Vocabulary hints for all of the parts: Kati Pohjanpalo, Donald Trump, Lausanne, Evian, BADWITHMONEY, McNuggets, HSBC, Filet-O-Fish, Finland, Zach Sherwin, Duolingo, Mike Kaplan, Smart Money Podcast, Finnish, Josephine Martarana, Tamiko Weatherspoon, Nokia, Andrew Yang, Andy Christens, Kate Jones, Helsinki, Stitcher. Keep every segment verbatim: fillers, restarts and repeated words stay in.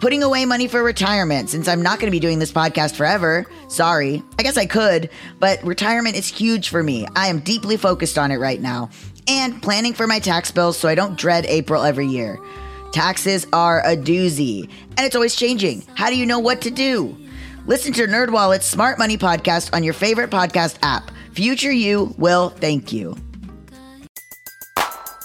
Putting away money for retirement, since I'm not going to be doing this podcast forever. Sorry. I guess I could, but retirement is huge for me. I am deeply focused on it right now. And planning for my tax bills so I don't dread April every year. Taxes are a doozy, and it's always changing. How do you know what to do? Listen to NerdWallet's Smart Money Podcast on your favorite podcast app. Future you will thank you.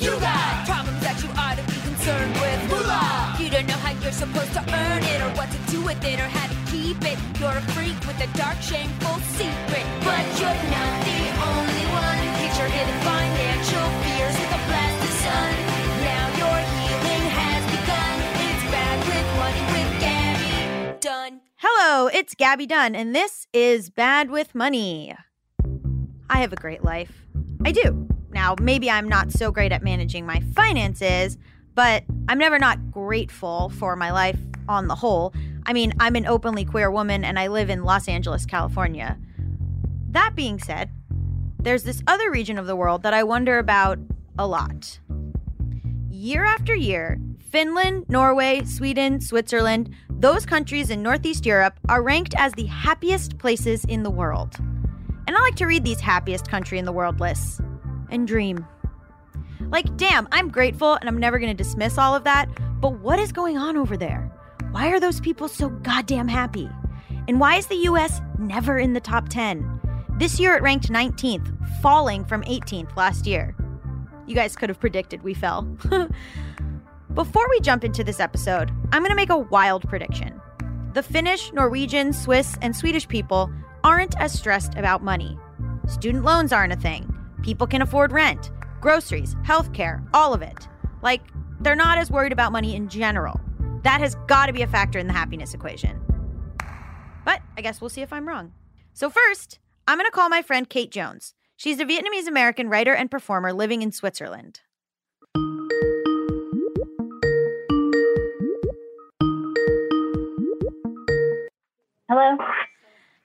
You got problems that you ought to be concerned with. Moolah! You don't know how you're supposed to earn it, or what to do with it, or how to keep it. You're a freak with a dark, shameful secret. But you're not the only one. Get your hidden financial fears with a blast of sun. Now your healing has begun. It's Bad With Money with Gabby Dunn. Hello, it's Gabby Dunn, and this is Bad With Money. I have a great life. I do. Now, maybe I'm not so great at managing my finances, but I'm never not grateful for my life on the whole. I mean, I'm an openly queer woman and I live in Los Angeles, California. That being said, there's this other region of the world that I wonder about a lot. Year after year, Finland, Norway, Sweden, Switzerland, those countries in Northeast Europe are ranked as the happiest places in the world. And I like to read these happiest country in the world lists. And dream. Like, damn, I'm grateful and I'm never going to dismiss all of that, but what is going on over there? Why are those people so goddamn happy? And why is the U S never in the top ten? This year it ranked nineteenth, falling from eighteenth last year. You guys could have predicted we fell. Before we jump into this episode, I'm going to make a wild prediction. The Finnish, Norwegian, Swiss, and Swedish people aren't as stressed about money. Student loans aren't a thing. People can afford rent, groceries, healthcare, all of it. Like, they're not as worried about money in general. That has got to be a factor in the happiness equation. But I guess we'll see if I'm wrong. So first, I'm going to call my friend Kate Jones. She's a Vietnamese-American writer and performer living in Switzerland. Hello.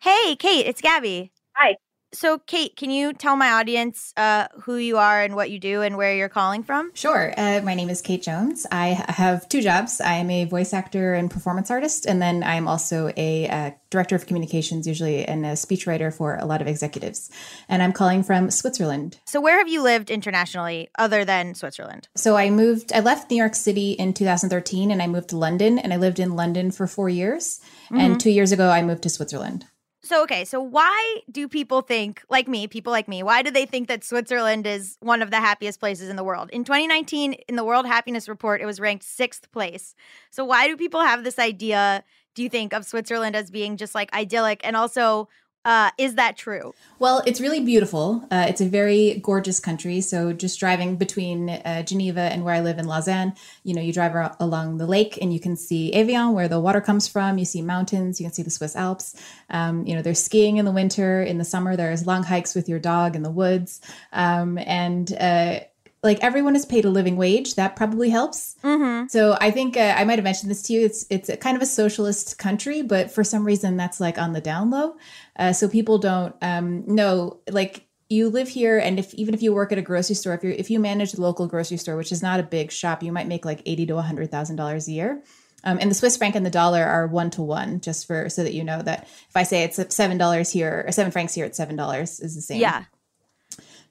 Hey, Kate, it's Gabby. Hi. So, Kate, can you tell my audience uh, who you are and what you do and where you're calling from? Sure. Uh, my name is Kate Jones. I have two jobs. I am a voice actor and performance artist, and then I'm also a uh, director of communications usually and a speechwriter for a lot of executives. And I'm calling from Switzerland. So where have you lived internationally other than Switzerland? So I moved, I left New York City in two thousand thirteen and I moved to London, and I lived in London for four years. Mm-hmm. And two years ago, I moved to Switzerland. So, okay, so why do people think, like me, people like me, why do they think that Switzerland is one of the happiest places in the world? In twenty nineteen, in the World Happiness Report, it was ranked sixth place. So why do people have this idea, do you think, of Switzerland as being just like idyllic? And also, uh, is that true? Well, it's really beautiful. Uh, it's a very gorgeous country. So just driving between uh, Geneva and where I live in Lausanne, you know, you drive ar- along the lake and you can see Evian, where the water comes from. You see mountains. You can see the Swiss Alps. Um, you know, there's skiing in the winter. In the summer, there's long hikes with your dog in the woods. Um, and uh Like everyone is paid a living wage. That probably helps. Mm-hmm. So I think uh, I might have mentioned this to you. It's it's a kind of a socialist country, but for some reason that's like on the down low. Uh, so people don't um, know, like you live here. And if even if you work at a grocery store, if you if you manage the local grocery store, which is not a big shop, you might make like eighty thousand to one hundred thousand dollars a year. Um, and the Swiss franc and the dollar are one to one, just for so that you know that if I say it's seven dollars here or seven francs here, it's seven dollars is the same. Yeah.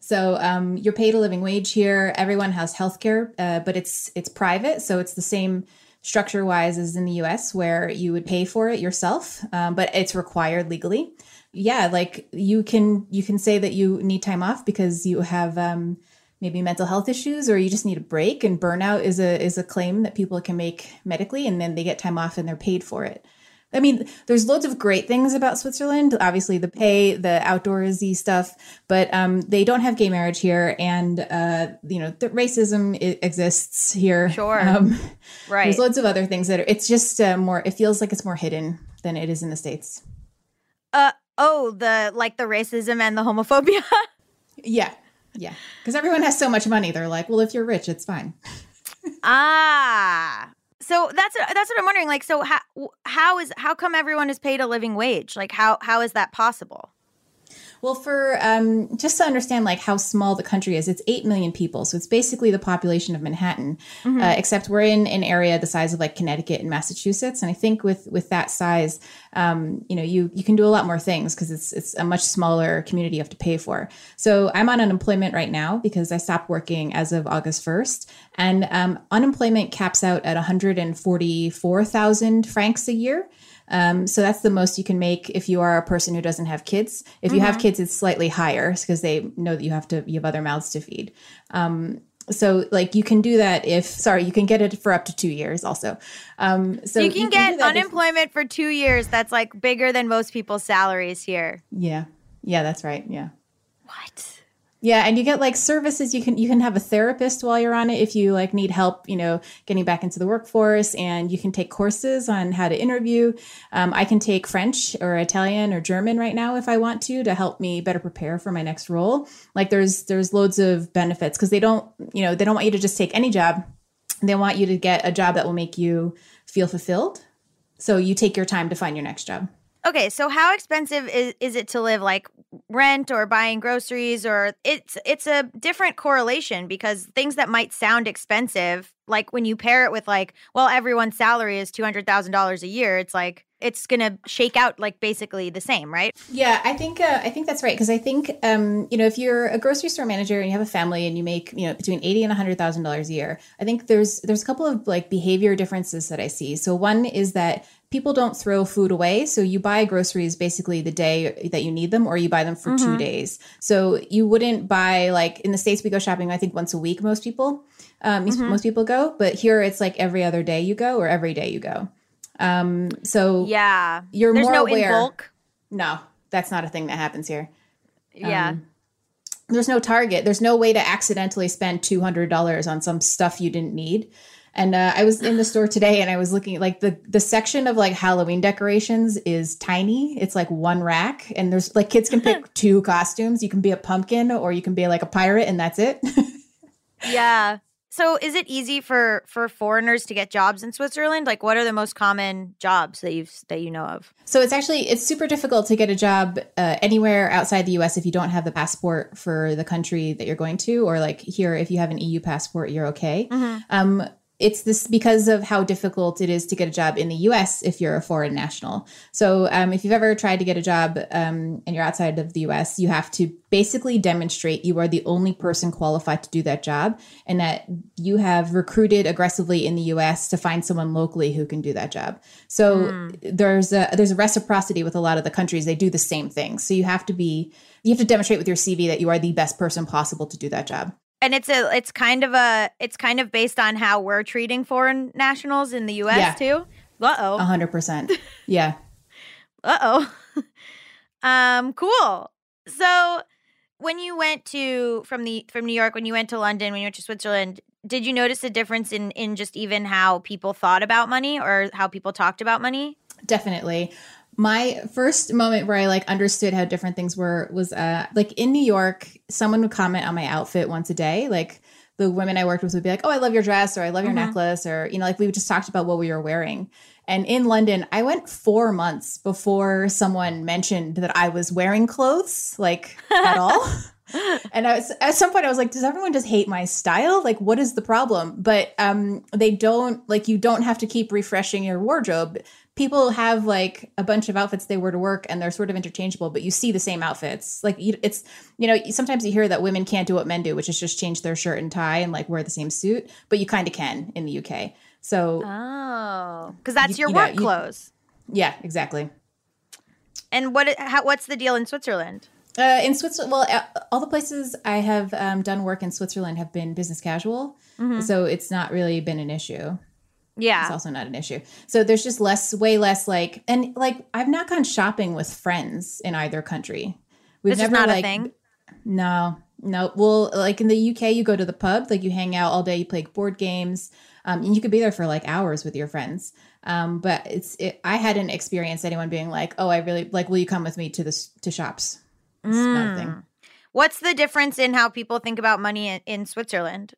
So um, you're paid a living wage here. Everyone has healthcare, uh, but it's it's private. So it's the same structure-wise is in the U S, where you would pay for it yourself, um, but it's required legally. Yeah, like you can you can say that you need time off because you have um, maybe mental health issues, or you just need a break. And burnout is a is a claim that people can make medically, and then they get time off and they're paid for it. I mean, there's loads of great things about Switzerland. Obviously, the pay, the outdoorsy stuff, but um, they don't have gay marriage here, and uh, you know, the racism i- exists here. Sure, um, right. There's loads of other things that are. It's just uh, more. It feels like it's more hidden than it is in the States. Uh oh, the like the racism and the homophobia. Yeah, yeah. Because everyone has so much money, they're like, well, if you're rich, it's fine. ah. So that's that's what I'm wondering. Like, so how how is how come everyone is paid a living wage? Like, how how is that possible? Well, for um, just to understand, like, how small the country is, it's eight million people. So it's basically the population of Manhattan, mm-hmm. uh, except we're in an area the size of like Connecticut and Massachusetts. And I think with with that size, um, you know, you you can do a lot more things because it's it's a much smaller community you have to pay for. So I'm on unemployment right now because I stopped working as of August first. And um, unemployment caps out at one hundred forty-four thousand francs a year. Um, so that's the most you can make if you are a person who doesn't have kids. If you mm-hmm. have kids, it's slightly higher because they know that you have to, you have other mouths to feed. Um, so like you can do that if, sorry, you can get it for up to two years also. Um, so you can, you can get unemployment if, for two years. That's like bigger than most people's salaries here. Yeah. Yeah, that's right. Yeah. What? Yeah. And you get like services. You can, you can have a therapist while you're on it if you like need help, you know, getting back into the workforce, and you can take courses on how to interview. Um, I can take French or Italian or German right now if I want to, to help me better prepare for my next role. Like there's, there's loads of benefits because they don't, you know, they don't want you to just take any job. They want you to get a job that will make you feel fulfilled. So you take your time to find your next job. Okay, so how expensive is, is it to live, like rent or buying groceries? Or it's it's a different correlation because things that might sound expensive, like when you pair it with like, well, everyone's salary is two hundred thousand dollars a year, it's like it's going to shake out like basically the same, right? Yeah, I think uh, I think that's right because I think um, you know, if you're a grocery store manager and you have a family and you make, you know, between eighty thousand dollars and one hundred thousand dollars a year, I think there's there's a couple of like behavior differences that I see. So one is that people don't throw food away. So you buy groceries basically the day that you need them, or you buy them for mm-hmm. two days. So you wouldn't buy, like in the States, we go shopping, I think once a week, most people, um, mm-hmm. most people go, but here it's like every other day you go or every day you go. Um, so yeah, you're There's more no aware. In bulk. No, that's not a thing that happens here. Yeah. Um, there's no Target. There's no way to accidentally spend two hundred dollars on some stuff you didn't need. And uh, I was in the store today and I was looking at like the, the section of like Halloween decorations is tiny. It's like one rack and there's like kids can pick two costumes. You can be a pumpkin or you can be like a pirate and that's it. Yeah. So is it easy for, for foreigners to get jobs in Switzerland? Like what are the most common jobs that you've that you know of? So it's actually it's super difficult to get a job uh, anywhere outside the U S if you don't have the passport for the country that you're going to, or like here if you have an E U passport, you're okay. Mm-hmm. Um It's this because of how difficult it is to get a job in the U S if you're a foreign national. So um, if you've ever tried to get a job um, and you're outside of the U S, you have to basically demonstrate you are the only person qualified to do that job and that you have recruited aggressively in the U S to find someone locally who can do that job. So mm. there's a, there's a reciprocity with a lot of the countries. They do the same thing. So you have to be you have to demonstrate with your C V that you are the best person possible to do that job. And it's a, it's kind of a, it's kind of based on how we're treating foreign nationals in the U S yeah. too. Uh oh. A hundred percent. Yeah. uh oh. Um. Cool. So, when you went to from the from New York, when you went to London, when you went to Switzerland, did you notice a difference in in just even how people thought about money or how people talked about money? Definitely. My first moment where I like understood how different things were was uh, like in New York, someone would comment on my outfit once a day. Like the women I worked with would be like, oh, I love your dress or I love your mm-hmm. necklace or, you know, like we just talked about what we were wearing. And in London, I went four months before someone mentioned that I was wearing clothes like at all. And I was, at some point I was like, does everyone just hate my style? Like, what is the problem? But um, they don't like you don't have to keep refreshing your wardrobe. People have like a bunch of outfits they wear to work and they're sort of interchangeable, but you see the same outfits. Like you, it's, you know, sometimes you hear that women can't do what men do, which is just change their shirt and tie and like wear the same suit, but you kind of can in the U K. So oh, because that's you, your you work know, clothes. You, yeah, exactly. And what? How, what's the deal in Switzerland? Uh, in Switzerland, well, all the places I have um, done work in Switzerland have been business casual, mm-hmm. so it's not really been an issue. Yeah, it's also not an issue. So there's just less, way less, like, and like I've not gone shopping with friends in either country. We've this never, is not like, a thing. No, no. Well, like in the U K, you go to the pub, like you hang out all day, you play board games, um, and you could be there for like hours with your friends. Um, but it's, it, I hadn't experienced anyone being like, oh, I really like, will you come with me to this to shops? Mm. What's the difference in how people think about money in, in Switzerland?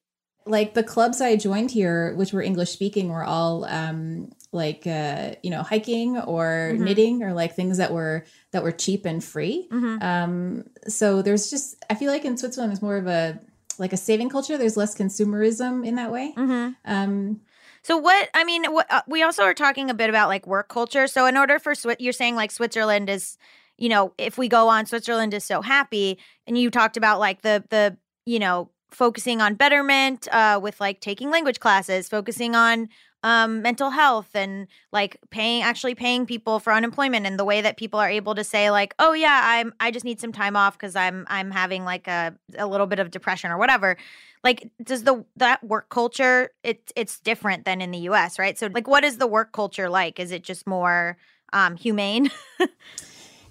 Like the clubs I joined here, which were English speaking, were all um, like, uh, you know, hiking or mm-hmm. knitting or like things that were that were cheap and free. Mm-hmm. Um, so there's just, I feel like in Switzerland is more of a like a saving culture. There's less consumerism in that way. Mm-hmm. Um So what, I mean, what, uh, we also are talking a bit about like work culture. So in order for, Swi- you're saying like Switzerland is, you know, if we go on, Switzerland is so happy. And you talked about like the, the you know, focusing on betterment uh, with like taking language classes, focusing on um, mental health and like paying, actually paying people for unemployment and the way that people are able to say like, oh yeah, I'm, I just need some time off because I'm, I'm having like a, a little bit of depression or whatever. Like, does the that work culture, it, it's different than in the U S, right? So, like, what is the work culture like? Is it just more um, humane?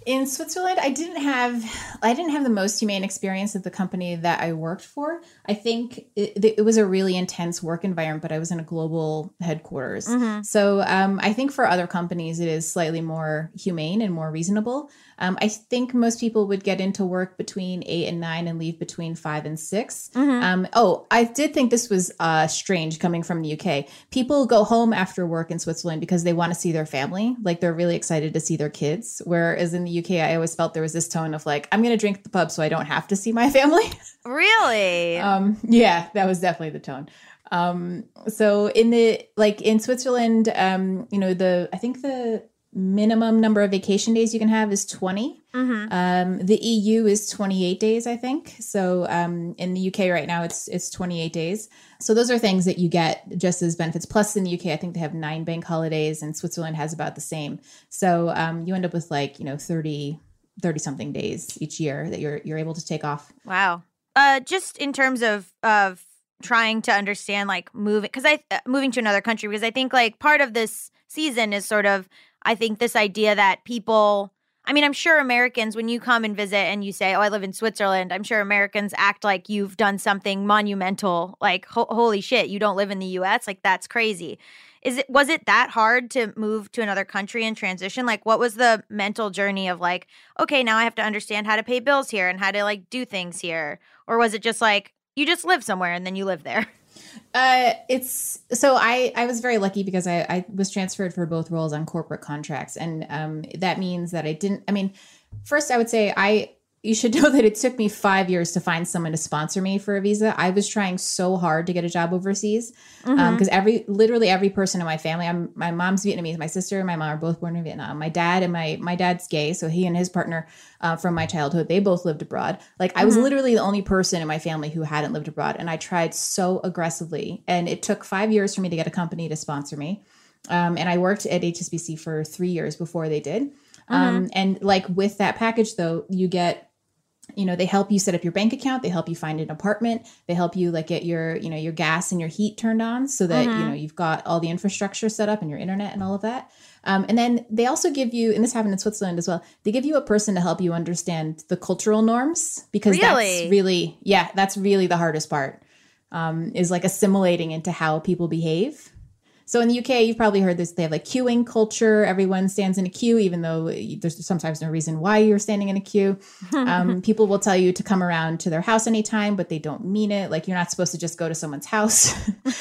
In Switzerland, I didn't have I didn't have the most humane experience at the company that I worked for. I think it, it was a really intense work environment, but I was in a global headquarters. Mm-hmm. So um, I think for other companies, it is slightly more humane and more reasonable. Um, I think most people would get into work between eight and nine and leave between five and six. Mm-hmm. Um, oh, I did think this was uh, strange coming from the U K. People go home after work in Switzerland because they want to see their family. Like they're really excited to see their kids, whereas in the U K, I always felt there was this tone of like, I'm going to drink at the pub so I don't have to see my family. Really? Um, yeah, that was definitely the tone. Um, so in the, like in Switzerland, um, you know, the, I think the minimum number of vacation days you can have is twenty. Mm-hmm. Um, the E U is twenty-eight days, I think. So um, in the U K right now, it's, it's twenty-eight days. So those are things that you get just as benefits. Plus in the U K, I think they have nine bank holidays and Switzerland has about the same. So um, you end up with like, you know, thirty, thirty something days each year that you're, you're able to take off. Wow. Uh, just in terms of, of trying to understand like moving, cause I, uh, moving to another country, because I think like part of this season is sort of, I think this idea that people, I mean, I'm sure Americans, when you come and visit and you say, oh, I live in Switzerland, I'm sure Americans act like you've done something monumental, like, ho- holy shit, you don't live in the U S? Like, that's crazy. Is it, was it that hard to move to another country and transition? Like, what was the mental journey of like, okay, now I have to understand how to pay bills here and how to like do things here? Or was it just like, you just live somewhere and then you live there? Uh, it's so I, I was very lucky because I, I was transferred for both roles on corporate contracts. And um, that means that I didn't, I mean, first I would say I, you should know that it took me five years to find someone to sponsor me for a visa. I was trying so hard to get a job overseas because um, mm-hmm. every, literally every person in my family, I'm, my mom's Vietnamese, my sister and my mom are both born in Vietnam. My dad and my, my dad's gay. So he and his partner uh, from my childhood, they both lived abroad. Like I was mm-hmm. literally the only person in my family who hadn't lived abroad. And I tried so aggressively and it took five years for me to get a company to sponsor me. Um, and I worked at H S B C for three years before they did. Mm-hmm. Um, and like with that package though, you get, you know, they help you set up your bank account. They help you find an apartment. They help you like get your, you know, your gas and your heat turned on so that, mm-hmm. you know, you've got all the infrastructure set up and your internet and all of that. Um, and then they also give you, and this happened in Switzerland as well, they give you a person to help you understand the cultural norms because really? that's really, yeah, that's really the hardest part um, is like assimilating into how people behave. So in the U K, you've probably heard this, they have like queuing culture. Everyone stands in a queue, even though there's sometimes no reason why you're standing in a queue. Um, people will tell you to come around to their house anytime, but they don't mean it. Like you're not supposed to just go to someone's house.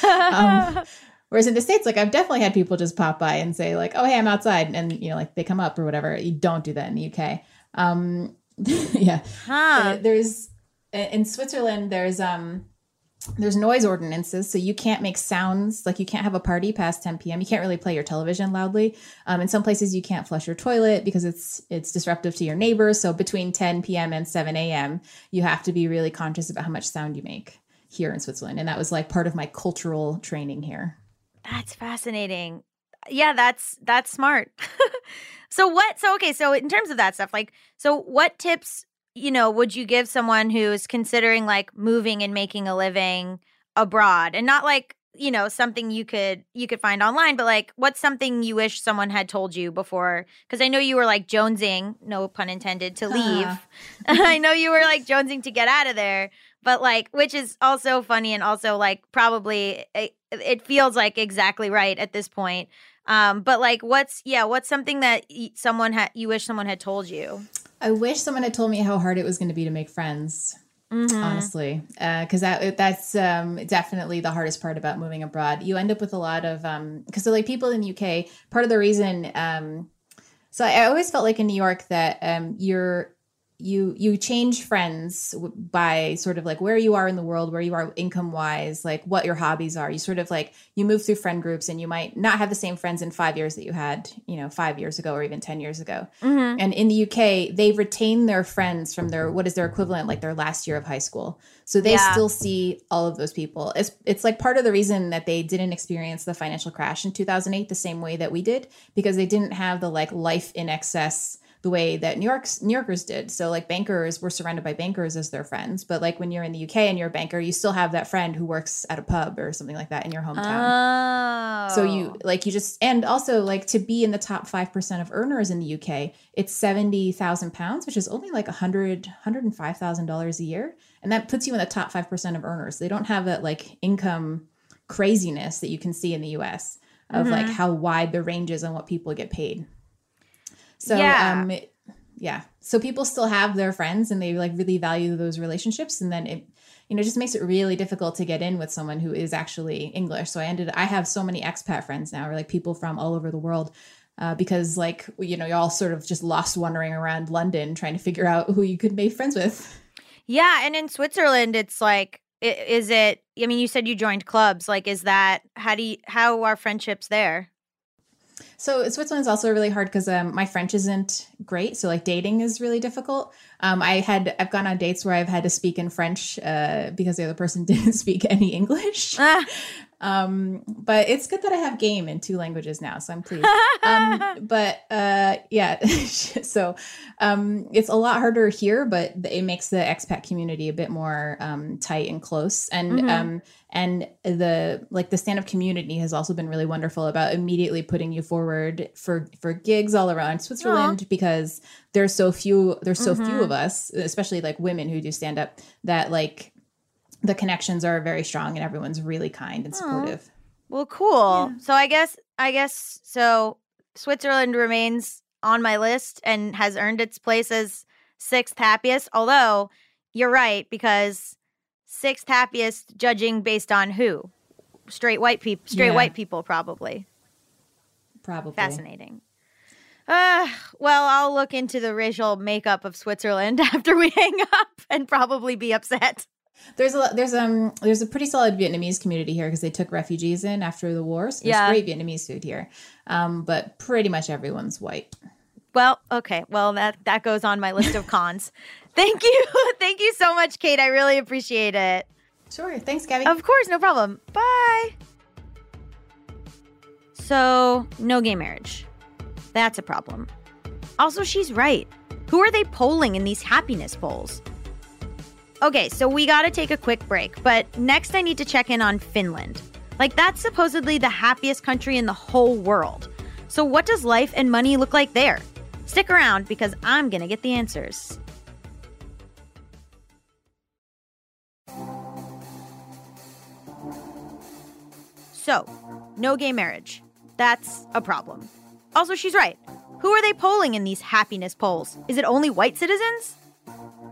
um, whereas in the States, like I've definitely had people just pop by and say like, oh, hey, I'm outside. And, you know, like they come up or whatever. You don't do that in the U K. Um, yeah. Huh. Uh, there's in Switzerland, there's um. There's noise ordinances, so you can't make sounds, like you can't have a party past ten p.m. You can't really play your television loudly. Um, in some places, you can't flush your toilet because it's it's disruptive to your neighbors. So between ten p.m. and seven a.m., you have to be really conscious about how much sound you make here in Switzerland. And that was like part of my cultural training here. That's fascinating. Yeah, that's that's smart. So what? So okay. So in terms of that stuff, like, so what tips, you know, would you give someone who is considering like moving and making a living abroad, and not like, you know, something you could you could find online, but like, what's something you wish someone had told you before? Because I know you were like jonesing, no pun intended, to leave. Uh. I know you were like jonesing to get out of there. But like, which is also funny, and also like probably it, it feels like exactly right at this point. Um, but like, what's yeah, what's something that someone ha- you wish someone had told you? I wish someone had told me how hard it was going to be to make friends. Mm-hmm. Honestly, because uh, that that's um, definitely the hardest part about moving abroad. You end up with a lot of um, because so, like people in the U K, part of the reason. Um, so I always felt like in New York that um, you're. You you change friends by sort of like where you are in the world, where you are income wise, like what your hobbies are. You sort of like you move through friend groups, and you might not have the same friends in five years that you had, you know, five years ago or even ten years ago. Mm-hmm. And in the U K, they retain their friends from their what is their equivalent, like their last year of high school. So they yeah. still see all of those people. It's it's like part of the reason that they didn't experience the financial crash in two thousand eight the same way that we did, because they didn't have the like life in excess the way that New York's New Yorkers did. So like bankers were surrounded by bankers as their friends. But like when you're in the U K and you're a banker, you still have that friend who works at a pub or something like that in your hometown. Oh. So you like you just, and also like to be in the top five percent of earners in the U K, it's seventy thousand pounds, which is only like one hundred, one hundred five thousand dollars a year. And that puts you in the top five percent of earners. They don't have that like income craziness that you can see in the U S of mm-hmm. like how wide the range is on what people get paid. So, yeah. Um, it, yeah. So people still have their friends, and they like really value those relationships. And then it, you know, just makes it really difficult to get in with someone who is actually English. So I ended, I have so many expat friends now, or like people from all over the world, uh, because like, you know, you're all sort of just lost wandering around London trying to figure out who you could make friends with. Yeah. And in Switzerland, it's like, is it, I mean, you said you joined clubs. Like, is that, how do you, how are friendships there? So Switzerland's also really hard because um, my French isn't great. So like dating is really difficult. Um, I had I've gone on dates where I've had to speak in French uh, because the other person didn't speak any English. Ah. Um, but it's good that I have game in two languages now, so I'm pleased. um, but uh, yeah, so um, it's a lot harder here, but it makes the expat community a bit more um, tight and close. And mm-hmm. um, and the like the stand-up community has also been really wonderful about immediately putting you forward for for gigs all around Switzerland. Aww. Because there's so few there's so mm-hmm. few of us, especially like women who do stand-up, that like. The connections are very strong, and everyone's really kind and supportive. Aww. Well, cool. Yeah. So I guess, I guess, so Switzerland remains on my list and has earned its place as sixth happiest. Although you're right, because sixth happiest judging based on who? Straight white people, straight yeah. white people, probably. Probably. Fascinating. Uh, well, I'll look into the racial makeup of Switzerland after we hang up and probably be upset. There's a there's um there's a pretty solid Vietnamese community here because they took refugees in after the war. So there's yeah. great Vietnamese food here, um, but pretty much everyone's white. Well, okay, well that that goes on my list of cons. Thank you, thank you so much, Kate. I really appreciate it. Sure, thanks, Gabby. Of course, no problem. Bye. So no gay marriage, that's a problem. Also, she's right. Who are they polling in these happiness polls? Okay, so we gotta take a quick break, but next I need to check in on Finland. Like, that's supposedly the happiest country in the whole world. So what does life and money look like there? Stick around, because I'm gonna get the answers. So, no gay marriage. That's a problem. Also, she's right. Who are they polling in these happiness polls? Is it only white citizens?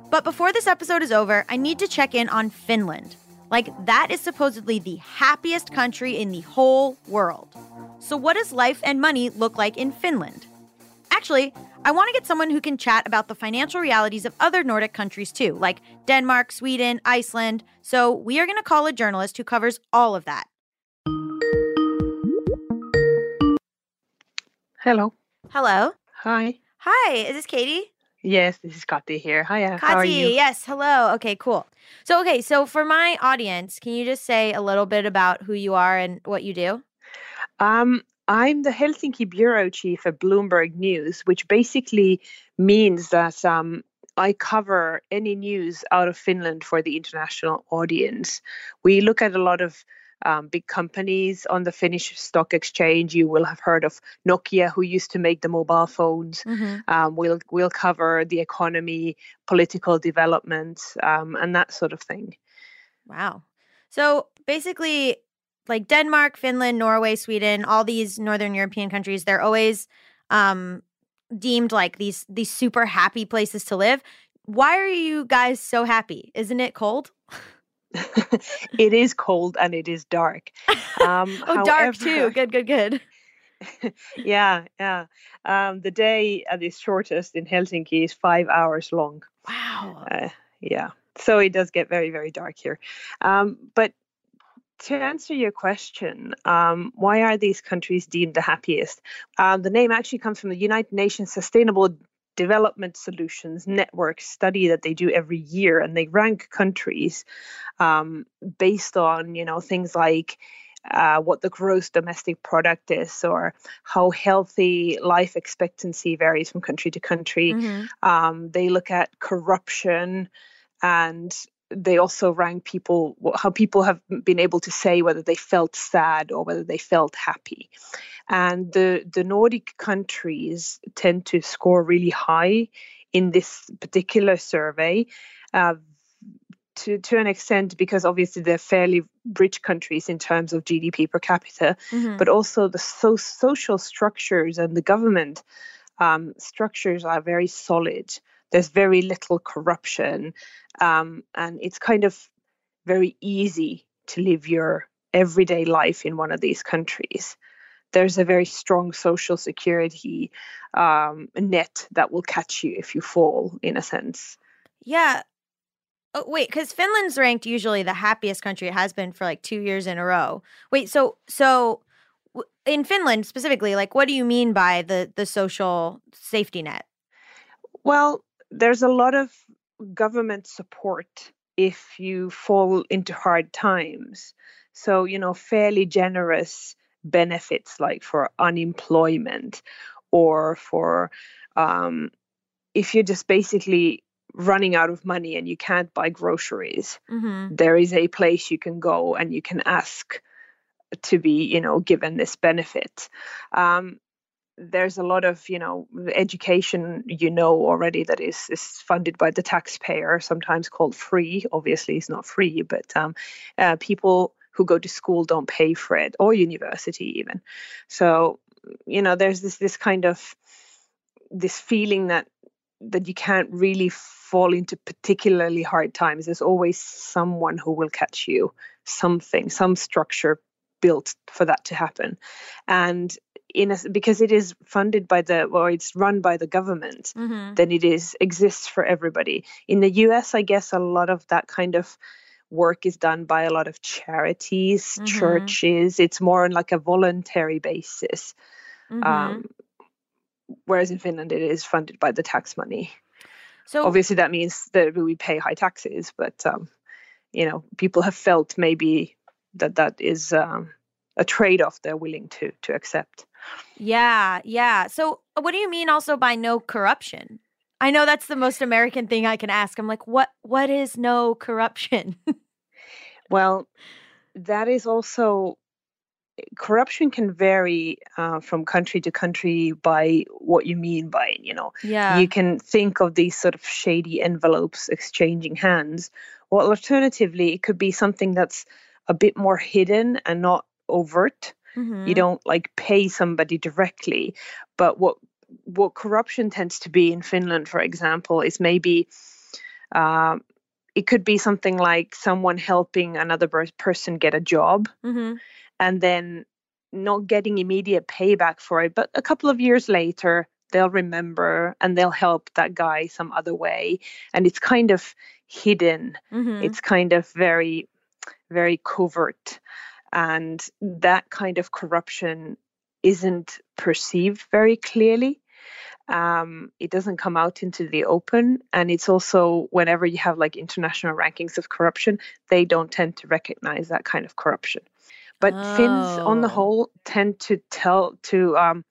But before this episode is over, I need to check in on Finland. Like, that is supposedly the happiest country in the whole world. So what does life and money look like in Finland? Actually, I want to get someone who can chat about the financial realities of other Nordic countries too, like Denmark, Sweden, Iceland. So we are going to call a journalist who covers all of that. Hello. Hello. Hi. Hi, is this Katie? Yes, this is Kati here. Hiya, Kati, how are you? Yes, hello. Okay, cool. So, okay, so for my audience, can you just say a little bit about who you are and what you do? Um, I'm the Helsinki bureau chief at Bloomberg News, which basically means that um, I cover any news out of Finland for the international audience. We look at a lot of Um, big companies on the Finnish stock exchange. You will have heard of Nokia, who used to make the mobile phones. Mm-hmm. Um, we'll we'll cover the economy, political developments, um, and that sort of thing. Wow. So basically, like Denmark, Finland, Norway, Sweden, all these Northern European countries, they're always um, deemed like these these super happy places to live. Why are you guys so happy? Isn't it cold? It is cold and it is dark. Um, oh, however, dark too. Good, good, good. yeah, yeah. Um, the day at its shortest in Helsinki is five hours long. Wow. Uh, yeah. So it does get very, very dark here. Um, but to answer your question, um, why are these countries deemed the happiest? Um, the name actually comes from the United Nations Sustainable Development Solutions Network study that they do every year, and they rank countries um, based on, you know, things like uh, what the gross domestic product is, or how healthy life expectancy varies from country to country. Mm-hmm. Um, they look at corruption, and they also rank people, how people have been able to say whether they felt sad or whether they felt happy. And the, the Nordic countries tend to score really high in this particular survey uh, to, to an extent, because obviously they're fairly rich countries in terms of G D P per capita, mm-hmm. but also the so- social structures and the government um, structures are very solid. There's very little corruption, um, and it's kind of very easy to live your everyday life in one of these countries. There's a very strong social security um, net that will catch you if you fall, in a sense. Yeah. Oh, wait, because Finland's ranked usually the happiest country. It has been for like two years in a row. Wait, so so in Finland specifically, like, what do you mean by the the social safety net? Well, there's a lot of government support if you fall into hard times. So, you know, fairly generous benefits like for unemployment, or for um, if you're just basically running out of money and you can't buy groceries, mm-hmm. there is a place you can go and you can ask to be, you know, given this benefit. Um, There's a lot of, you know, education, you know, already that is, is funded by the taxpayer, sometimes called free. Obviously, it's not free, but um, uh, people who go to school don't pay for it, or university even. So, you know, there's this this kind of this feeling that that you can't really fall into particularly hard times. There's always someone who will catch you, something, some structure built for that to happen. And in a, because it is funded by the, or it's run by the government, mm-hmm. then it is exists for everybody. In the U S, I guess a lot of that kind of work is done by a lot of charities, mm-hmm. churches. It's more on like a voluntary basis. Mm-hmm. Um, whereas in Finland, it is funded by the tax money. So obviously that means that we pay high taxes, but, um, you know, people have felt maybe that that is um, a trade-off they're willing to to accept. Yeah, yeah. So what do you mean also by no corruption? I know that's the most American thing I can ask. I'm like, what what is no corruption? Well, that is also, corruption can vary uh, from country to country by what you mean by it, you know. Yeah. You can think of these sort of shady envelopes exchanging hands. Or alternatively, it could be something that's a bit more hidden and not overt. Mm-hmm. You don't like pay somebody directly, but what what corruption tends to be in Finland, for example, is maybe uh, it could be something like someone helping another person get a job, mm-hmm. and then not getting immediate payback for it, but a couple of years later they'll remember and they'll help that guy some other way, and it's kind of hidden. Mm-hmm. It's kind of very, very covert. And that kind of corruption isn't perceived very clearly. Um, it doesn't come out into the open. And it's also, whenever you have like international rankings of corruption, they don't tend to recognize that kind of corruption. But oh. Finns on the whole tend to tell to um,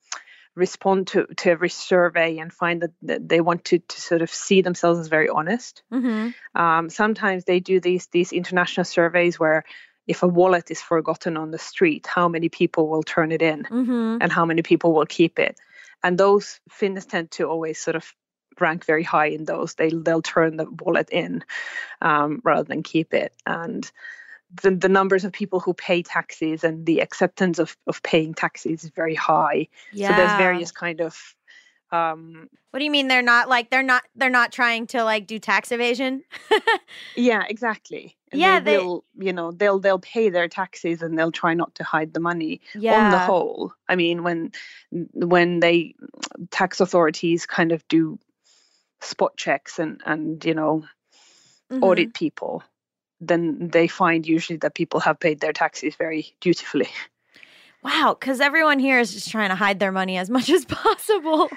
respond to, to every survey and find that, that they want to, to sort of see themselves as very honest. Mm-hmm. Um, sometimes they do these these international surveys where if a wallet is forgotten on the street, how many people will turn it in mm-hmm. and how many people will keep it. And those Finns tend to always sort of rank very high in those. They, they'll turn the wallet in um, rather than keep it. And the, the numbers of people who pay taxis and the acceptance of, of paying taxis is very high. Yeah. So there's various kind of... Um, what do you mean they're not like, they're not, they're not trying to like do tax evasion? Yeah, exactly. And yeah. They, they will, you know, they'll, they'll pay their taxes and they'll try not to hide the money yeah. on the whole. I mean, when, when they tax authorities kind of do spot checks and, and, you know, mm-hmm. audit people, then they find usually that people have paid their taxes very dutifully. Wow. 'Cause everyone here is just trying to hide their money as much as possible.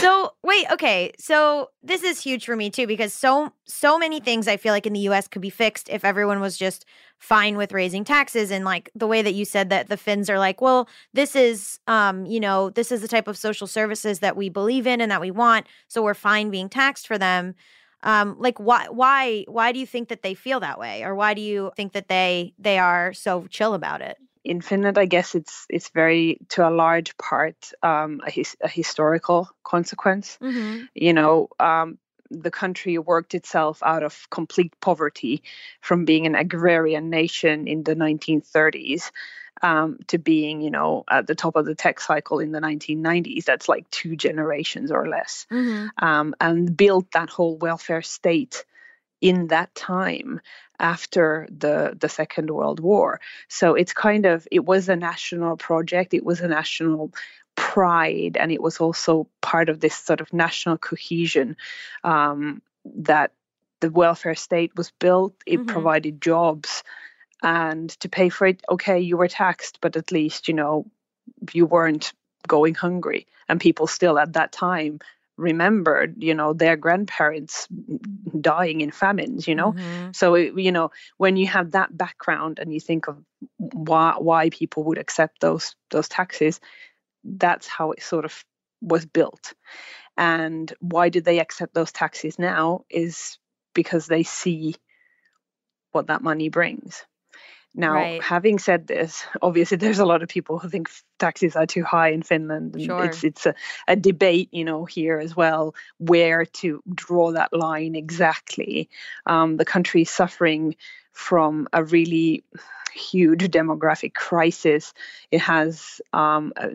So wait, okay. So this is huge for me too, because so, so many things I feel like in the U S could be fixed if everyone was just fine with raising taxes. And like the way that you said that the Finns are like, well, this is, um, you know, this is the type of social services that we believe in and that we want. So we're fine being taxed for them. Um, like why, why, why do you think that they feel that way? Or why do you think that they, they are so chill about it? In Finland, I guess it's it's very, to a large part, um, a, his, a historical consequence. Mm-hmm. You know, um, the country worked itself out of complete poverty from being an agrarian nation in the nineteen thirties um, to being, you know, at the top of the tech cycle in the nineteen nineties. That's like two generations or less. Mm-hmm. Um, and built that whole welfare state in that time after the the Second World War. So it's kind of, it was a national project, it was a national pride, and it was also part of this sort of national cohesion um, that the welfare state was built, it mm-hmm. provided jobs, and to pay for it, okay, you were taxed, but at least, you know, you weren't going hungry. And people still at that time remembered, you know, their grandparents dying in famines, you know. Mm-hmm. So, it, you know, when you have that background and you think of why why people would accept those those taxes, that's how it sort of was built. And why do they accept those taxes now is because they see what that money brings. Now, right. having said this, obviously there's a lot of people who think taxes are too high in Finland. And sure. It's it's a, a debate, you know, here as well, where to draw that line exactly. Um, the country is suffering from a really huge demographic crisis. It has um, a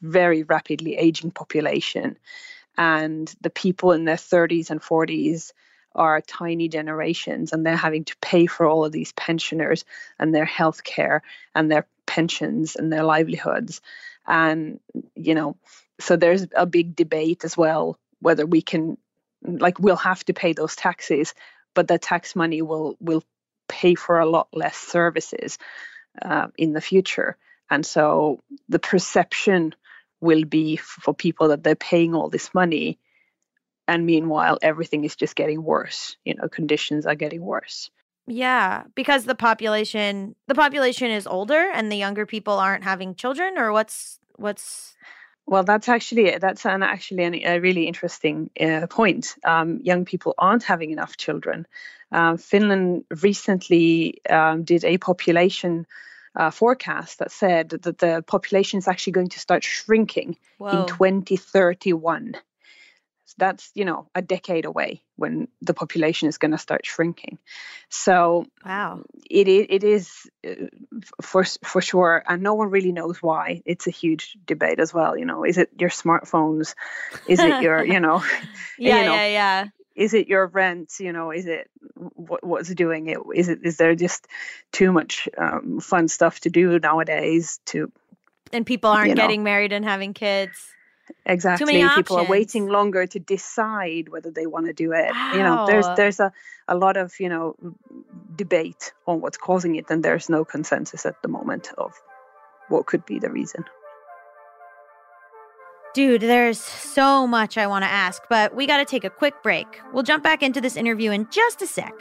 very rapidly aging population. And the people in their thirties and forties are tiny generations, and they're having to pay for all of these pensioners and their health care and their pensions and their livelihoods. And, you know, so there's a big debate as well, whether we can, like, we'll have to pay those taxes, but the tax money will, will pay for a lot less services uh, in the future. And so the perception will be for people that they're paying all this money, and meanwhile, everything is just getting worse. You know, conditions are getting worse. Yeah, because the population, the population is older, and the younger people aren't having children. Or what's what's? Well, that's actually that's an actually an, a really interesting uh, point. Um, young people aren't having enough children. Uh, Finland recently um, did a population uh, forecast that said that the population is actually going to start shrinking Whoa. in twenty thirty-one. That's, you know, a decade away when the population is going to start shrinking. So wow. it, it is uh, for for sure, and no one really knows why. It's a huge debate as well. You know, is it your smartphones? Is it your, you know, yeah, you know, yeah, yeah. Is it your rent? You know, is it what, what's doing it? Is it is there just too much um, fun stuff to do nowadays? To and people aren't you know, getting married and having kids. Exactly. Too many people options. Are waiting longer to decide whether they want to do it. Wow. You know, there's there's a, a lot of, you know, debate on what's causing it, and there's no consensus at the moment of what could be the reason. Dude, there's so much I want to ask, but we got to take a quick break. We'll jump back into this interview in just a sec.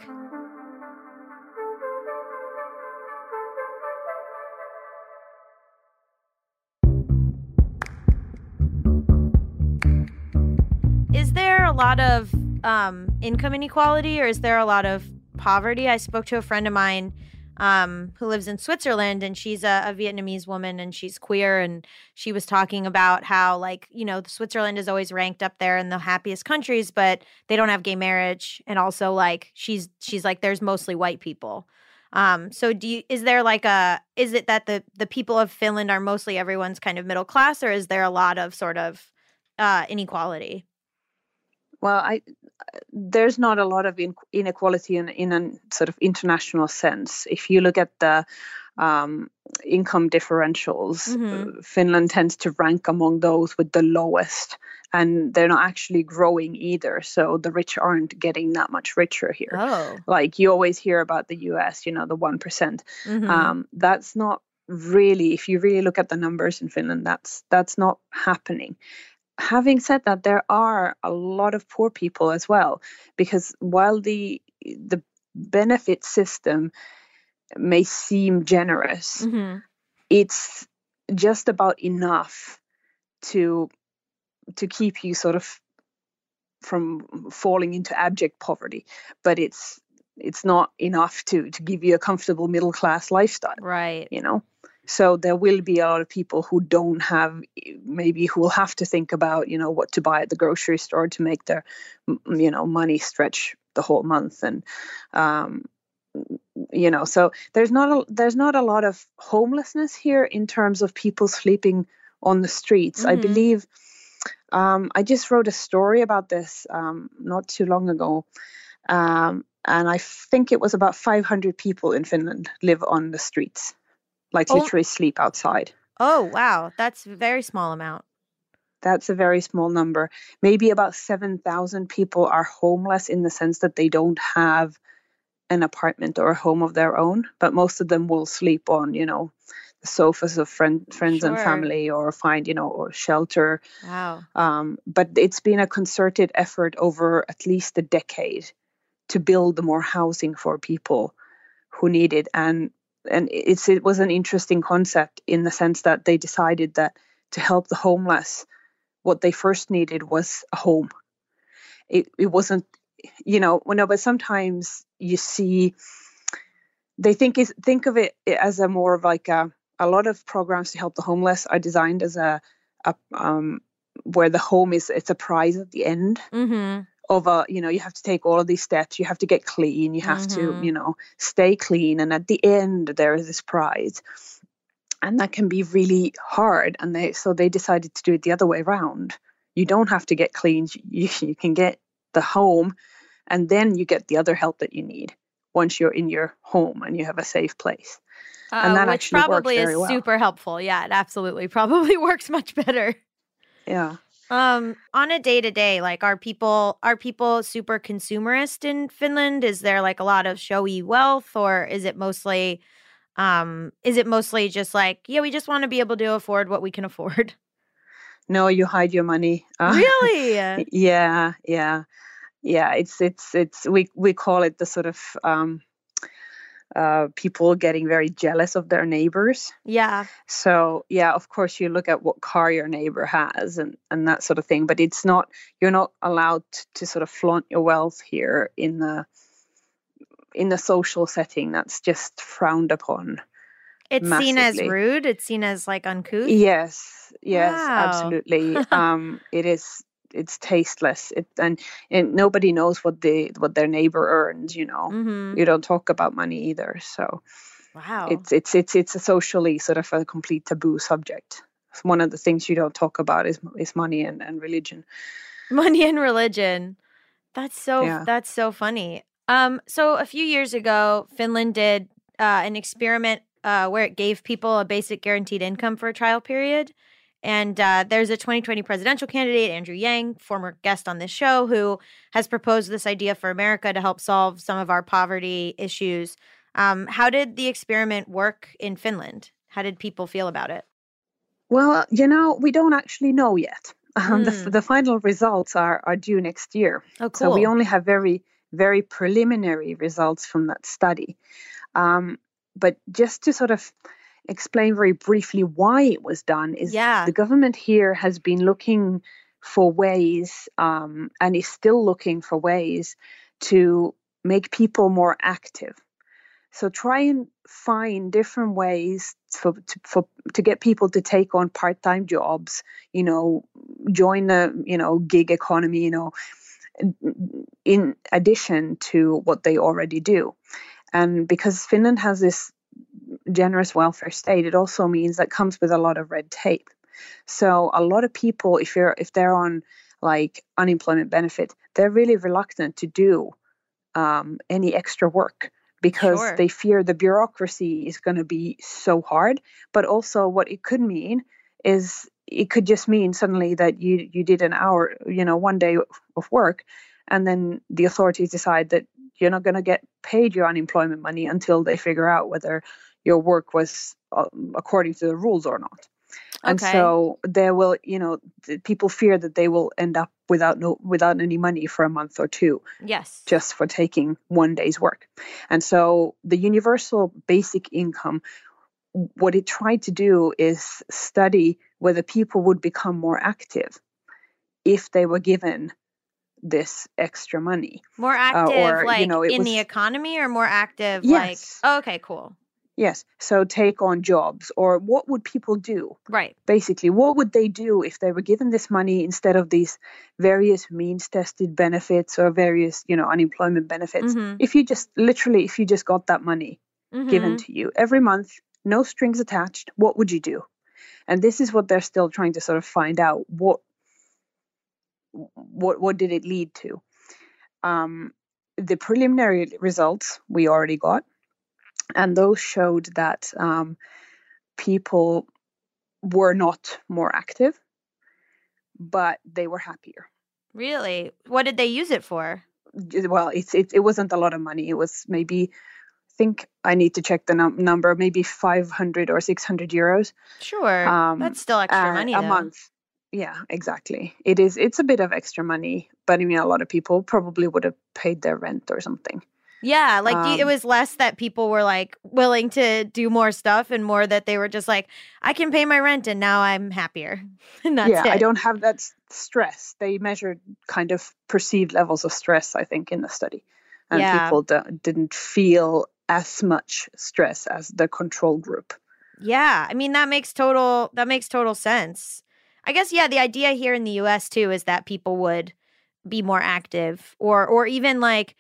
there a lot of um, income inequality, or is there a lot of poverty? I spoke to a friend of mine um, who lives in Switzerland, and she's a, a Vietnamese woman, and she's queer, and she was talking about how, like, you know, Switzerland is always ranked up there in the happiest countries, but they don't have gay marriage, and also, like, she's she's like, there's mostly white people. Um, so do you, is there like a, is it that the, the people of Finland are mostly everyone's kind of middle class, or is there a lot of sort of uh, inequality? Well, I, there's not a lot of in, inequality in, in a sort of international sense. If you look at the um, income differentials, mm-hmm. Finland tends to rank among those with the lowest, and they're not actually growing either. So the rich aren't getting that much richer here. Oh. Like you always hear about the U S, you know, the one percent. Mm-hmm. Um, that's not really, if you really look at the numbers in Finland, that's that's not happening. Having said that, there are a lot of poor people as well, because while the the benefit system may seem generous, mm-hmm. it's just about enough to to keep you sort of from falling into abject poverty, but it's it's not enough to to give you a comfortable middle class lifestyle, right? You know, so there will be a lot of people who don't have, maybe who will have to think about, you know, what to buy at the grocery store to make their, you know, money stretch the whole month, and um, you know, so there's not a, there's not a lot of homelessness here in terms of people sleeping on the streets. Mm-hmm. I believe. Um, I just wrote a story about this um, not too long ago, um, and I think it was about five hundred people in Finland live on the streets, like oh. literally sleep outside. Oh, wow. That's a very small amount. That's a very small number. Maybe about seven thousand people are homeless in the sense that they don't have an apartment or a home of their own, but most of them will sleep on, you know, sofas of friend, friends sure. and family, or find, you know, or shelter. Wow. Um, but it's been a concerted effort over at least a decade to build more housing for people who need it. And and it's it was an interesting concept in the sense that they decided that to help the homeless, what they first needed was a home. It it wasn't, you know, no, but sometimes you see, they think is think of it as a more of like a A lot of programs to help the homeless are designed as a, a um, where the home is, it's a prize at the end mm-hmm. of a, you know, you have to take all of these steps, you have to get clean, you have mm-hmm. to, you know, stay clean. And at the end, there is this prize. And that can be really hard. And they, so they decided to do it the other way around. You don't have to get clean. You, you can get the home, and then you get the other help that you need once you're in your home and you have a safe place. Uh, and that which actually probably works very is well. Super helpful. Yeah, it absolutely probably works much better. Yeah. Um, on a day-to-day, like, are people are people super consumerist in Finland? Is there like a lot of showy wealth, or is it mostly um, is it mostly just like, yeah, we just want to be able to afford what we can afford? No, you hide your money. Uh, really? yeah, yeah, yeah. It's it's it's we we call it the sort of. Um, Uh, people getting very jealous of their neighbors. Yeah. So, yeah, of course, you look at what car your neighbor has and, and that sort of thing. But it's not, you're not allowed to, to sort of flaunt your wealth here in the in the social setting. That's just frowned upon. It's massively. Seen as rude. It's seen as like uncouth. Yes. Yes, wow. Absolutely. um, it is. It's tasteless, it, and and nobody knows what the what their neighbor earns. You know, mm-hmm. you don't talk about money either. So, wow, it's it's it's it's a socially sort of a complete taboo subject. It's one of the things you don't talk about is is money and, and religion. Money and religion. That's so yeah. that's so funny. Um, so a few years ago, Finland did uh, an experiment uh, where it gave people a basic guaranteed income for a trial period. And uh, there's a twenty twenty presidential candidate, Andrew Yang, former guest on this show, who has proposed this idea for America to help solve some of our poverty issues. Um, how did the experiment work in Finland? How did people feel about it? Well, you know, we don't actually know yet. Um, mm. the, the final results are, are due next year. Oh, cool. So we only have very, very preliminary results from that study. Um, but just to sort of explain very briefly why it was done is yeah. the government here has been looking for ways, um, and is still looking for ways to make people more active. So try and find different ways for to, for to get people to take on part-time jobs, you know, join the, you know, gig economy, you know, in addition to what they already do. And because Finland has this generous welfare state, it also means that comes with a lot of red tape. So a lot of people, if you're if they're on like unemployment benefit, they're really reluctant to do um, any extra work because sure. they fear the bureaucracy is going to be so hard. But also what it could mean is it could just mean suddenly that you, you did an hour, you know, one day of work, and then the authorities decide that you're not going to get paid your unemployment money until they figure out whether your work was uh, according to the rules or not. And okay. so there will, you know, people fear that they will end up without no, without any money for a month or two. Yes. Just for taking one day's work. And so the universal basic income, what it tried to do is study whether people would become more active if they were given this extra money. More active, uh, or, like you know, in was, the economy, or more active, yes. like, oh, okay, cool. Yes. So take on jobs, or what would people do? Right. Basically, what would they do if they were given this money instead of these various means tested benefits or various, you know, unemployment benefits? Mm-hmm. If you just literally, if you just got that money mm-hmm. given to you every month, no strings attached, what would you do? And this is what they're still trying to sort of find out. What, what, what did it lead to? Um, the preliminary results we already got. And those showed that um, people were not more active, but they were happier. Really? What did they use it for? Well, it's it, it wasn't a lot of money. It was maybe, I think I need to check the num- number, maybe five hundred or six hundred euros. Sure. Um, That's still extra uh, money, though. A month. Yeah, exactly. It is. It's a bit of extra money, but I mean, a lot of people probably would have paid their rent or something. Yeah, like um, it was less that people were like willing to do more stuff and more that they were just like, I can pay my rent and now I'm happier. And that's yeah, it. I don't have that stress. They measured kind of perceived levels of stress, I think, in the study. And yeah. people d- didn't feel as much stress as the control group. Yeah, I mean, that makes total that makes total sense. I guess, yeah, the idea here in the U S too is that people would be more active or or even like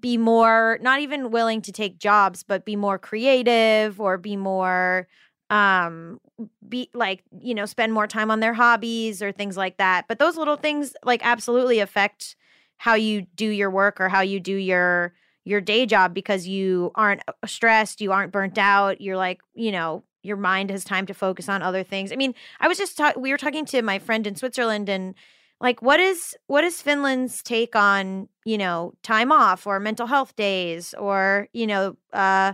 be more, not even willing to take jobs, but be more creative or be more, um, be like, you know, spend more time on their hobbies or things like that. But those little things like absolutely affect how you do your work or how you do your, your day job because you aren't stressed, you aren't burnt out. You're like, you know, your mind has time to focus on other things. I mean, I was just, ta- we were talking to my friend in Switzerland and Like, what is what is Finland's take on, you know, time off or mental health days or, you know, uh,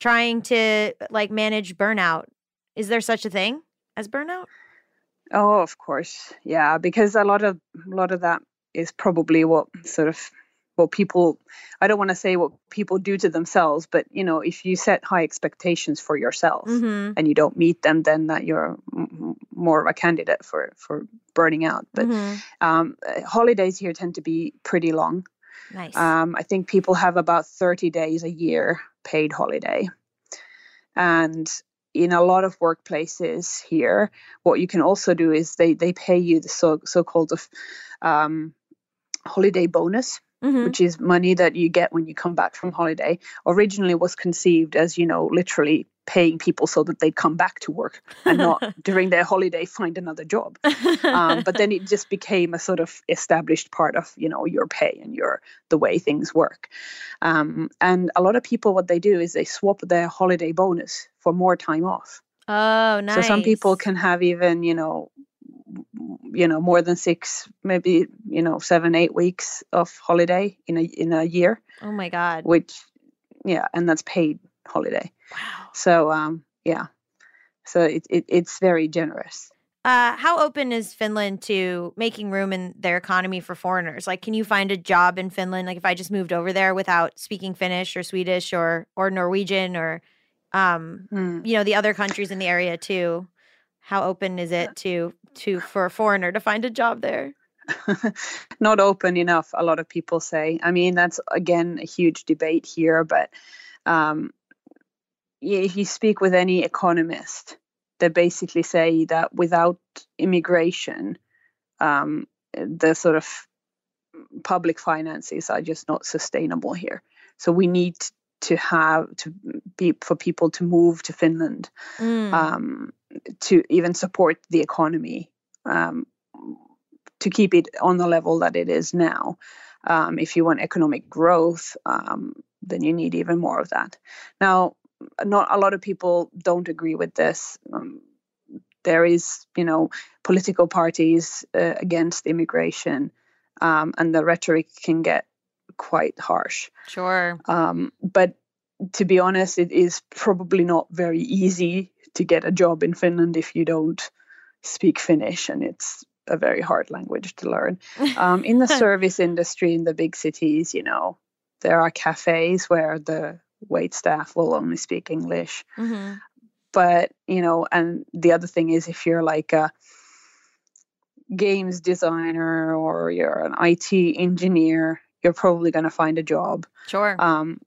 trying to, like, manage burnout? Is there such a thing as burnout? Oh, of course. Yeah, because a lot of a lot of that is probably what sort of what people – I don't want to say what people do to themselves, but, you know, if you set high expectations for yourself mm-hmm. and you don't meet them, then that you're more of a candidate for for burning out. But mm-hmm. um, holidays here tend to be pretty long. Nice. Um, I think people have about thirty days a year paid holiday. And in a lot of workplaces here, what you can also do is they, they pay you the so, so-called um, holiday bonus, mm-hmm. which is money that you get when you come back from holiday. Originally was conceived as, you know, literally paying people so that they come back to work and not during their holiday find another job. Um, but then it just became a sort of established part of, you know, your pay and your the way things work. Um, and a lot of people, what they do is they swap their holiday bonus for more time off. Oh, nice. So some people can have even, you know, you know, more than six, maybe, you know, seven, eight weeks of holiday in a in a year. Oh, my God. Which, yeah, and that's paid holiday. Wow. So um yeah. So it, it it's very generous. Uh how open is Finland to making room in their economy for foreigners? Like, can you find a job in Finland? Like, if I just moved over there without speaking Finnish or Swedish or or Norwegian or um mm. you know, the other countries in the area too. How open is it to to for a foreigner to find a job there? Not open enough, a lot of people say. I mean, that's, again, a huge debate here. But um, if you speak with any economist, they basically say that without immigration, um, the sort of public finances are just not sustainable here. So we need to have to be for people to move to Finland mm. um, to even support the economy. Um, to keep it on the level that it is now. Um, if you want economic growth, um, then you need even more of that. Now, not a lot of people don't agree with this. Um, there is, you know, political parties uh, against immigration, um, and the rhetoric can get quite harsh. Sure. Um, but to be honest, it is probably not very easy to get a job in Finland if you don't speak Finnish, and it's a very hard language to learn. Um, in the service industry in the big cities, you know, there are cafes where the wait staff will only speak English. Mm-hmm. But, you know, and the other thing is if you're like a games designer or you're an I T engineer, you're probably going to find a job. Sure. Um,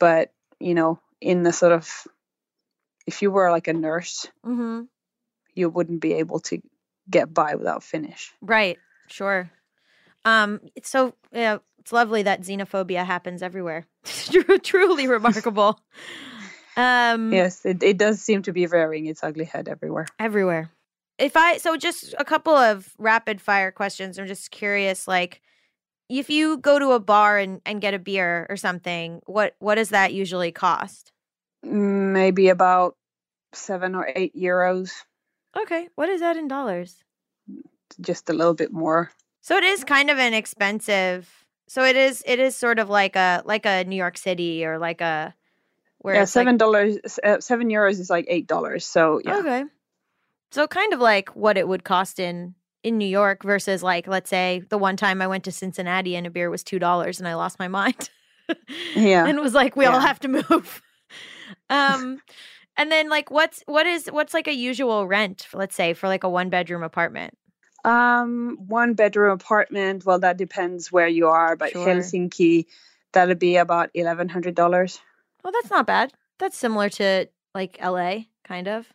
but, you know, in the sort of, if you were like a nurse, mm-hmm. you wouldn't be able to get by without Finnish. Right. Sure. Um, it's so yeah, it's lovely that xenophobia happens everywhere. Truly remarkable. Um, yes, it, it does seem to be rearing its ugly head everywhere. Everywhere. If I so just a couple of rapid fire questions. I'm just curious, like if you go to a bar and, and get a beer or something, what what does that usually cost? Maybe about seven or eight euros. Okay. What is that in dollars? Just a little bit more. So it is kind of an expensive. So it is it is sort of like a like a New York City or like a where yeah, it's seven dollars like, uh, seven euros is like eight dollars. So yeah. Okay. So kind of like what it would cost in in New York versus like let's say the one time I went to Cincinnati and a beer was two dollars and I lost my mind. Yeah. And was like we yeah. all have to move. um And then, like, what's what is what's like a usual rent, let's say, for like a one bedroom apartment? Um, one bedroom apartment. Well, that depends where you are, but sure. Helsinki, that'll be about eleven hundred dollars. Well, that's not bad. That's similar to like L A, kind of.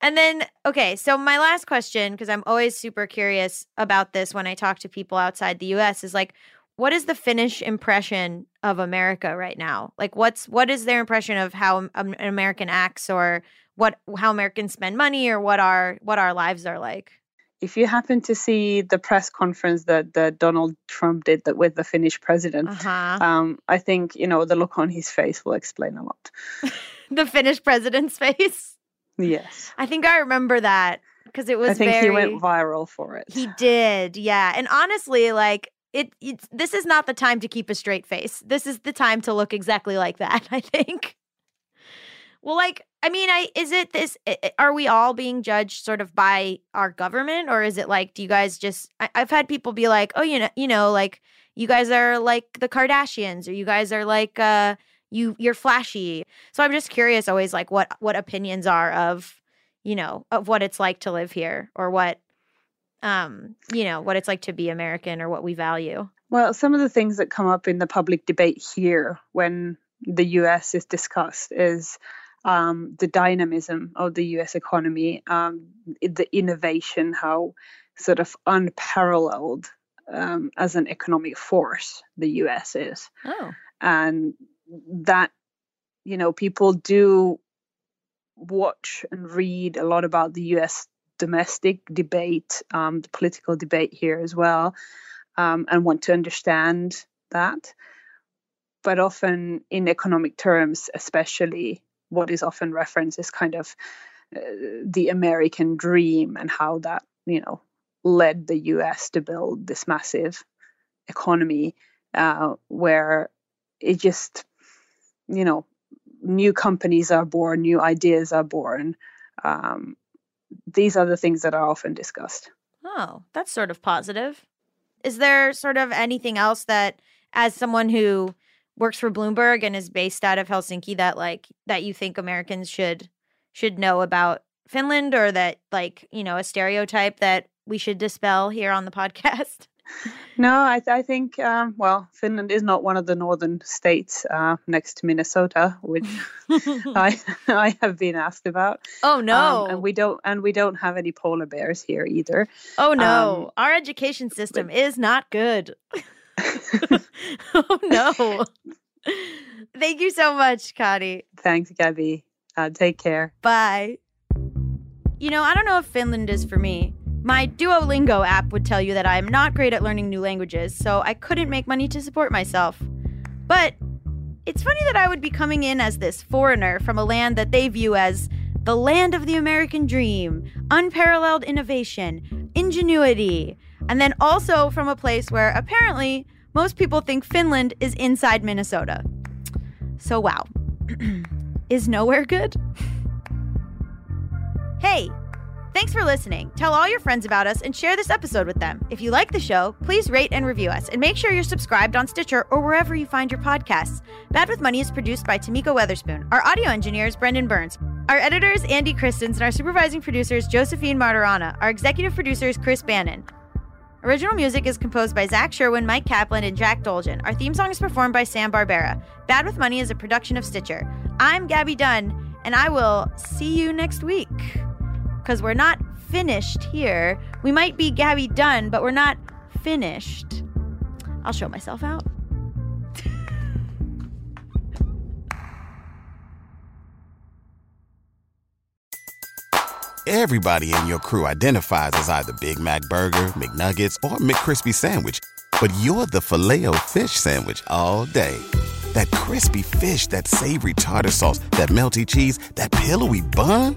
And then, okay, so my last question, because I'm always super curious about this when I talk to people outside the U S, is like, what is the Finnish impression of America right now? Like, what's what is their impression of how an American acts, or what how Americans spend money, or what our what our lives are like? If you happen to see the press conference that, that Donald Trump did that with the Finnish president, uh-huh. um, I think you know the look on his face will explain a lot. The Finnish president's face. Yes, I think I remember that because it was. I think very, he went viral for it. He did, yeah. And honestly, like. It it's, this is not the time to keep a straight face. This is the time to look exactly like that, I think. Well, like, I mean, I is it this, are we all being judged sort of by our government? Or is it like, do you guys just, I, I've had people be like, oh, you know, you know, like, you guys are like the Kardashians, or you guys are like, uh, you, you're flashy. So I'm just curious always like what, what opinions are of, you know, of what it's like to live here or what. Um, you know, what it's like to be American or what we value. Well, some of the things that come up in the public debate here when the U S is discussed is um, the dynamism of the U S economy, um, the innovation, how sort of unparalleled um, as an economic force the U S is. Oh. And that, you know, people do watch and read a lot about the U S domestic debate, um, the political debate here as well, um, and want to understand that. But often in economic terms, especially, what is often referenced is kind of uh, the American dream and how that, you know, led the U S to build this massive economy uh, where it just, you know, new companies are born, new ideas are born. Um, These are the things that are often discussed. Oh, that's sort of positive. Is there sort of anything else that, as someone who works for Bloomberg and is based out of Helsinki, that like that you think Americans should should know about Finland, or that, like, you know, a stereotype that we should dispel here on the podcast? No, I, th- I think, um, well, Finland is not one of the northern states uh, next to Minnesota, which I I have been asked about. Oh, no. Um, and we don't and we don't have any polar bears here either. Oh, no. Um, Our education system but- is not good. Oh, no. Thank you so much, Kati. Thanks, Gabby. Uh, take care. Bye. You know, I don't know if Finland is for me. My Duolingo app would tell you that I'm not great at learning new languages, so I couldn't make money to support myself. But it's funny that I would be coming in as this foreigner from a land that they view as the land of the American dream, unparalleled innovation, ingenuity, and then also from a place where apparently most people think Finland is inside Minnesota. So wow. Is nowhere good? Hey! Thanks for listening. Tell all your friends about us and share this episode with them. If you like the show, please rate and review us, and make sure you're subscribed on Stitcher or wherever you find your podcasts. Bad with Money is produced by Tamiko Weatherspoon. Our audio engineer is Brendan Burns. Our editor is Andy Christens, and our supervising producer is Josephine Martarana. Our executive producer is Chris Bannon. Original music is composed by Zach Sherwin, Mike Kaplan, and Jack Dolgen. Our theme song is performed by Sam Barbera. Bad with Money is a production of Stitcher. I'm Gabby Dunn, and I will see you next week. Because we're not finished here. We might be Gabby Dunn, but we're not finished. I'll show myself out. Everybody in your crew identifies as either Big Mac Burger, McNuggets, or McCrispy Sandwich. But you're the Filet-O-Fish Sandwich all day. That crispy fish, that savory tartar sauce, that melty cheese, that pillowy bun...